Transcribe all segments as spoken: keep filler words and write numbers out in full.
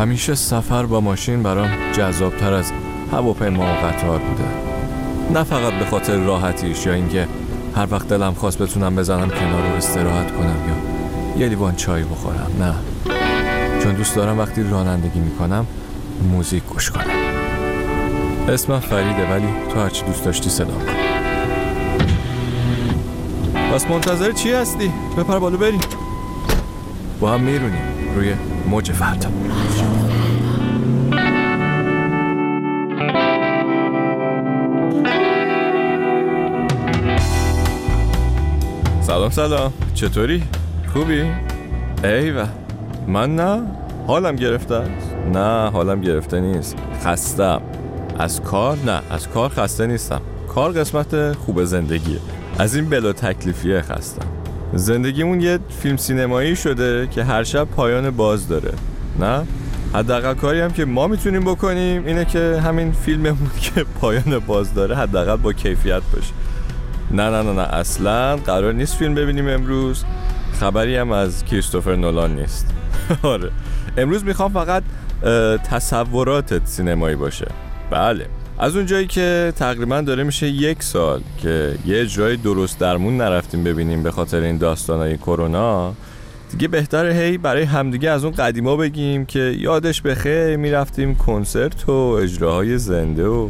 همیشه سفر با ماشین برام جذابتر از هواپیما و قطار بوده، نه فقط به خاطر راحتیش یا اینکه هر وقت دلم خواست بتونم بزنم کنار و استراحت کنم یا یه لیوان چای بخورم، نه، چون دوست دارم وقتی رانندگی میکنم موزیک گوش کنم. اسمم فریده، ولی تو هرچی دوست داشتی صدا کن. بس منتظر چی هستی؟ بپر بالو بریم، با هم میرونیم روی موج فردا. سلام سلام، چطوری؟ خوبی؟ ایوه، من نه، حالم گرفته است. نه حالم گرفته نیست، خستم از کار. نه از کار خسته نیستم، کار قسمت خوب زندگیه، از این بلا تکلیفیه خستم. زندگیمون یه فیلم سینمایی شده که هر شب پایان باز داره، نه؟ حداقل کاری هم که ما میتونیم بکنیم اینه که همین فیلممون که پایان باز داره حداقل با کیفیت باشه. نه نه نه نه اصلا قرار نیست فیلم ببینیم امروز، خبری هم از کریستوفر نولان نیست. آره امروز میخوام فقط تصوراتت سینمایی باشه. بله، از اونجایی که تقریبا داره میشه یک سال که یه جای درست درمون نرفتیم ببینیم به خاطر این داستانای کرونا، دیگه بهتره هی برای همدیگه از اون قدیما بگیم که یادش بخیر میرفتیم کنسرت و اجراهای زنده و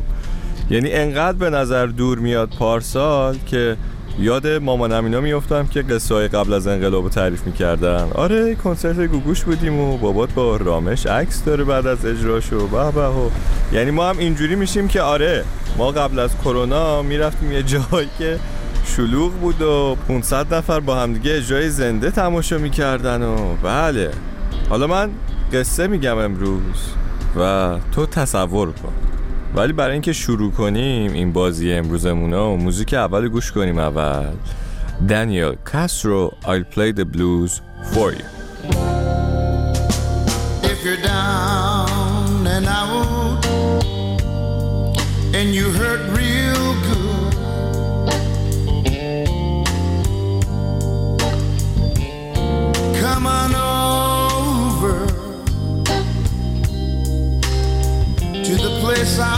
یعنی انقدر به نظر دور میاد پارسال که یاد مامانم اینا میافتم که قصه های قبل از انقلاب رو تعریف میکردن. آره کنسرت گوگوش بودیم و بابات با رامش عکس داره بعد از اجراش و به به و یعنی ما هم اینجوری میشیم که آره ما قبل از کرونا میرفتیم یه جایی که شلوغ بود و پانصد نفر با همدیگه اجرای زنده تماشا میکردن و بله. حالا من قصه میگم امروز و تو تصور کن، ولی برای اینکه شروع کنیم این بازی امروزمونه و موزیک اول گوش کنیم. اول دانیل کاسترو، I'll play the blues for you. If you're down and out and you hurt real good, come on over to the place I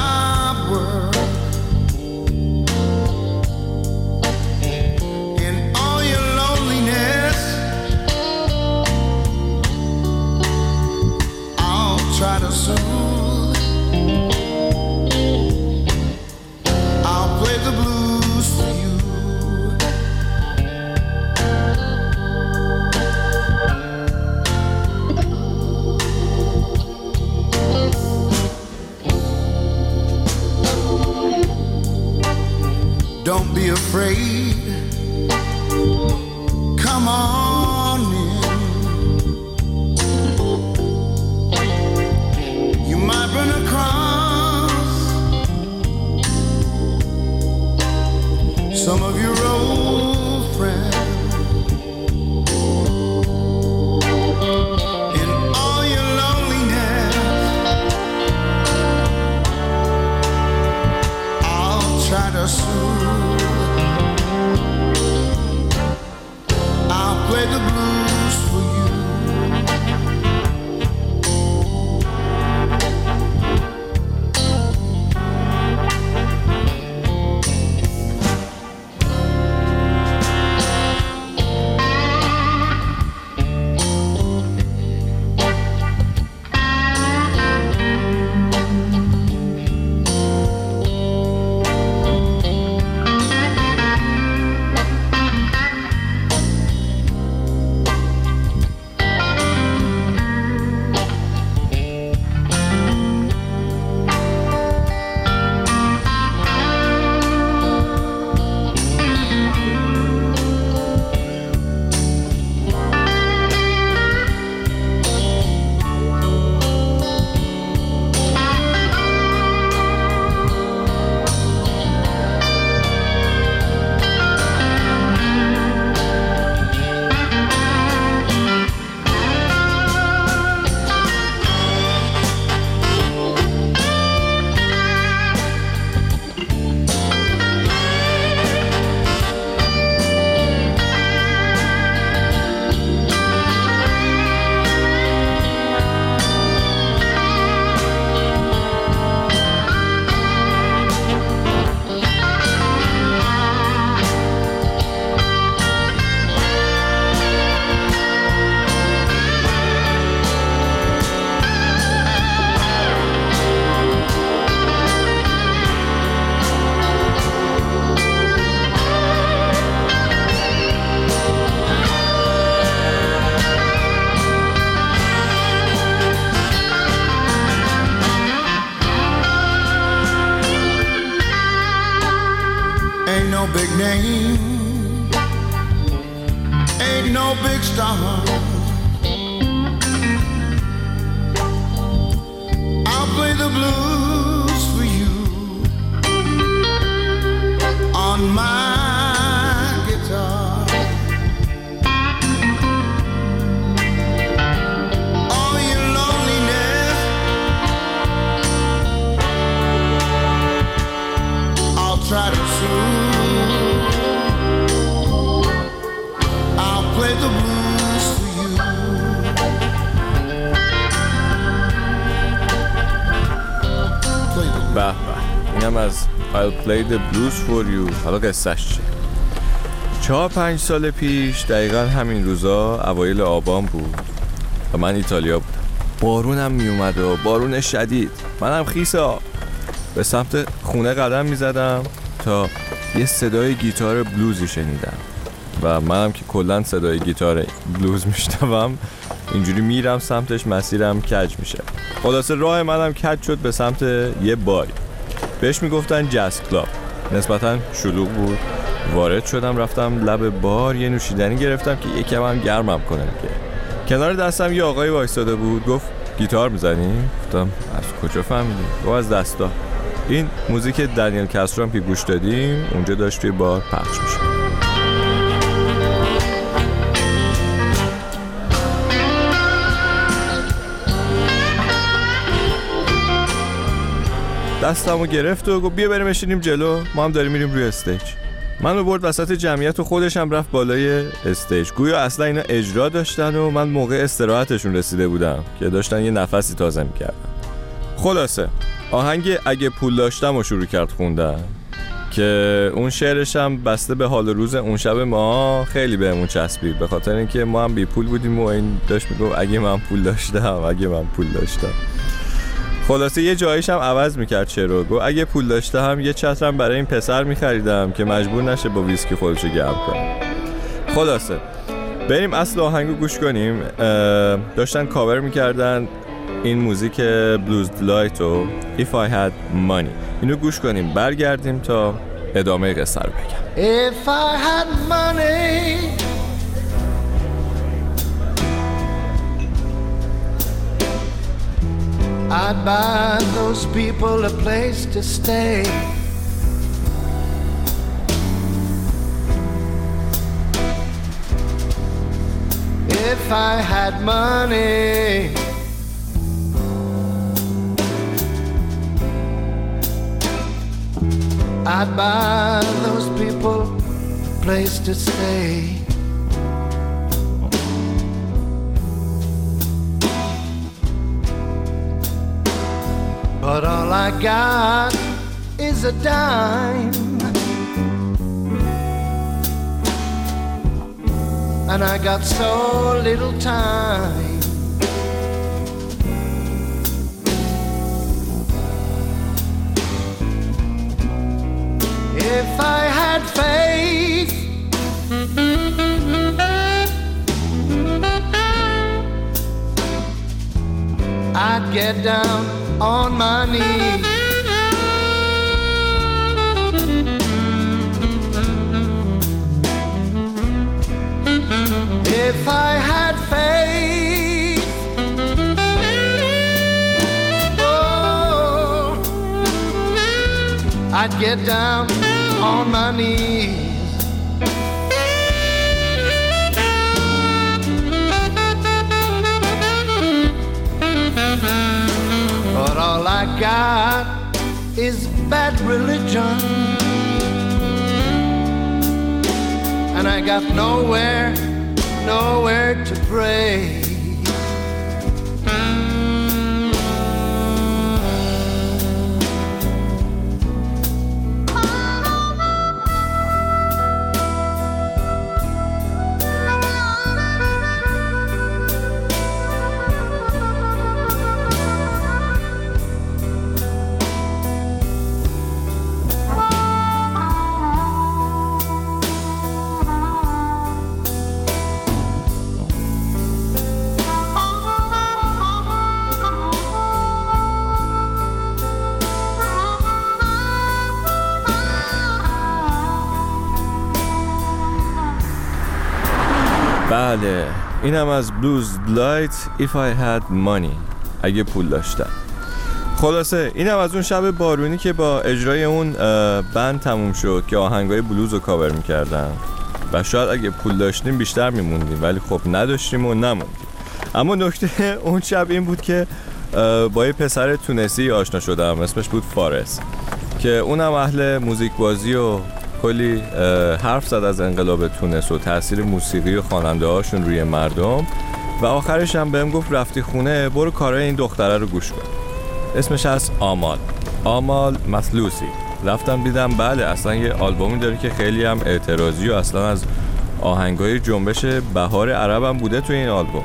afraid, come on in. You might run across some of your old friends. In all your loneliness, I'll try to soothe. Play the blues for you. need no big star. I'll play the blues for you on my guitar. All your loneliness, I'll try to soothe. Play the blues for you. به به، اینم از I'll play the blues for you. حالا قصهش چیه؟ چهار پنج سال پیش دقیقا همین روزا اوایل آبان بود و من ایتالیا بودم. بارونم می اومد و بارون شدید، منم خیس آب. به سمت خونه قدم می زدم تا یه صدای گیتار بلوزی شنیدم و منم که کلن صدای گیتار بلوز میشنوم اینجوری میرم سمتش، مسیرم کج میشه. خلاصه راه منم کج شد به سمت یه باری، بهش میگفتن جاز کلاب، نسبتا شلوغ بود. وارد شدم، رفتم لب بار، یه نوشیدنی گرفتم که یکم هم گرمم کنه. که کنار دستم یه آقای وایستاده بود، گفت گیتار میزنی؟ گفتم از کجا فهمیدی؟ گفت از دستا. این موزیک دنیل کاسترو هم که گوش دادیم اونجا داشت توی بار پخش میشه. دستمو گرفت و گفت بیا بریم بشینیم جلو، ما هم داریم میریم روی استیج. منو برد وسط جمعیت و خودش هم رفت بالای استیج. گویا اصلا اینا اجرا داشتن و من موقع استراحتشون رسیده بودم که داشتن یه نفسی تازه میکردن. خلاصه آهنگ اگه پول داشتم رو شروع کرد خوندن که اون شعرش هم بسته به حال روز اون شب ما خیلی بهمون چسبید، به خاطر اینکه ما هم بی پول بودیم و این داشت میگفت اگه من پول داشتم، اگه من پول داشتم. خلاصه یه جاییش هم عوض میکرد چرا، گفت اگه پول داشته هم یه چترم برای این پسر میخریدم که مجبور نشه با ویسکی خودشو گرم کنه. خلاصه بریم اصل آهنگو گوش کنیم. اه داشتن کاور میکردن این موزیک بلوز دلایت و If I Had Money. اینو گوش کنیم، برگردیم تا ادامه قصه رو بگم. If I had money I'd buy those people a place to stay. If I had money I'd buy those people a place to stay. But all I got is a dime, and I got so little time. If I had faith, I'd get down on my knees. If I had faith, oh, I'd get down on my knees. But all I got is bad religion, and I got nowhere, nowhere to pray. بله، اینم از بلوز دلایت If I Had Money، اگه پول داشتم. خلاصه اینم از اون شب بارونی که با اجرای اون بند تموم شد که آهنگای بلوز رو کاور میکردن و شاید اگه پول داشتیم بیشتر میموندیم، ولی خب نداشتیم و نموندیم. اما نکته اون شب این بود که با یه پسر تونسی آشنا شدم، اسمش بود فارس، که اونم اهل موزیک بازی و کلی حرف زد از انقلاب تونس و تاثیر موسیقی و خواننده هاشون روی مردم، و آخرش هم بهم گفت رفتی خونه برو کارای این دختره رو گوش کن. اسمش از آمال، آمال مسلوسی. رفتم دیدم بله اصلا یه آلبومی داره که خیلی هم اعتراضی و اصلا از آهنگای جنبش بهار عرب هم بوده تو این آلبوم.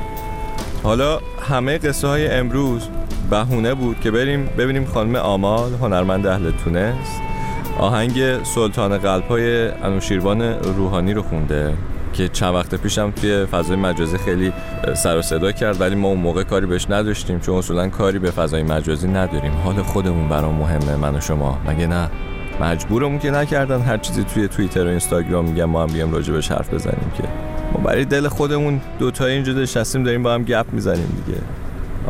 حالا همه قصه های امروز بهونه بود که بریم ببینیم خانم آمال، هنرمند اهل تونس، آهنگ سلطان قلب‌های انوشیروان روحانی رو خونده که چند وقت پیشم توی فضای مجازی خیلی سر و صدا کرد، ولی ما اون موقع کاری بهش نداشتیم چون اصولا کاری به فضای مجازی نداریم. حال خودمون برام مهمه، من و شما، مگه نه؟ مجبورمون که نکردن هر چیزی توی توییتر و اینستاگرام میگم ما هم بیام راجبش حرف بزنیم، که ما برای دل خودمون دوتایی اینجا نشستیم داریم با هم گپ میزنیم دیگه.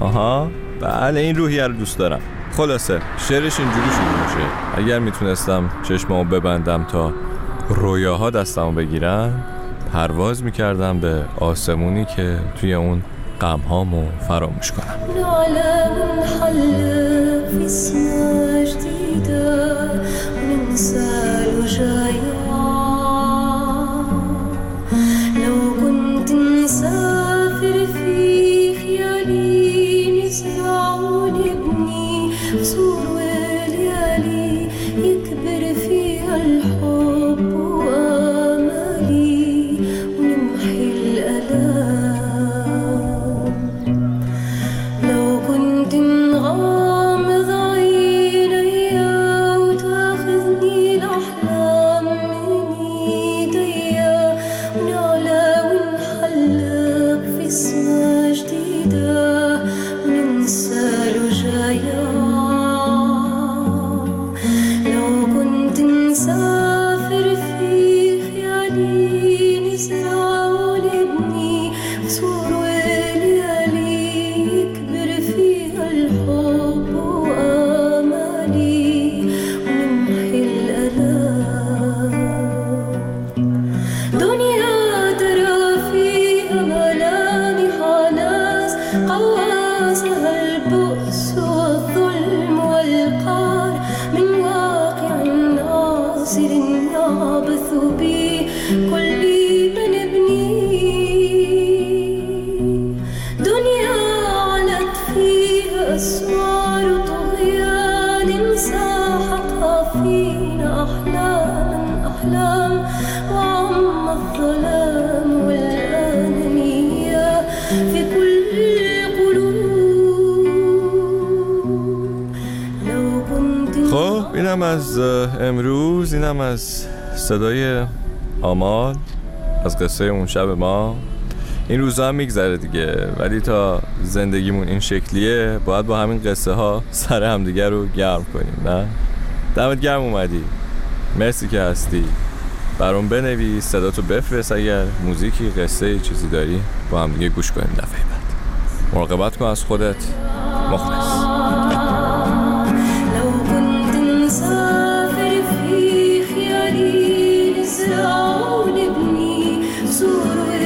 آها بله، این روحیه رو دوست دارم. خلاصه شعرش اینجوری شروع میشه: اگر میتونستم چشمامو ببندم تا رویاها دستمو بگیرن، پرواز میکردم به آسمونی که توی اون غمهامو فراموش کنم. اینم از امروز، اینم از صدای آمال، از قصه اون شب ما. این روزا هم میگذره دیگه، ولی تا زندگیمون این شکلیه باید با همین قصه ها سر همدیگر رو گرم کنیم، نه؟ دمت گرم اومدی، مرسی که هستی. برام بنویس، صداتو بفرست، اگر موزیکی، قصه، چیزی داری با همدیگه گوش کنیم دفعه بعد. مراقبت کن از خودت، مخلص. سافر في خيالي نسرع ونبني صورة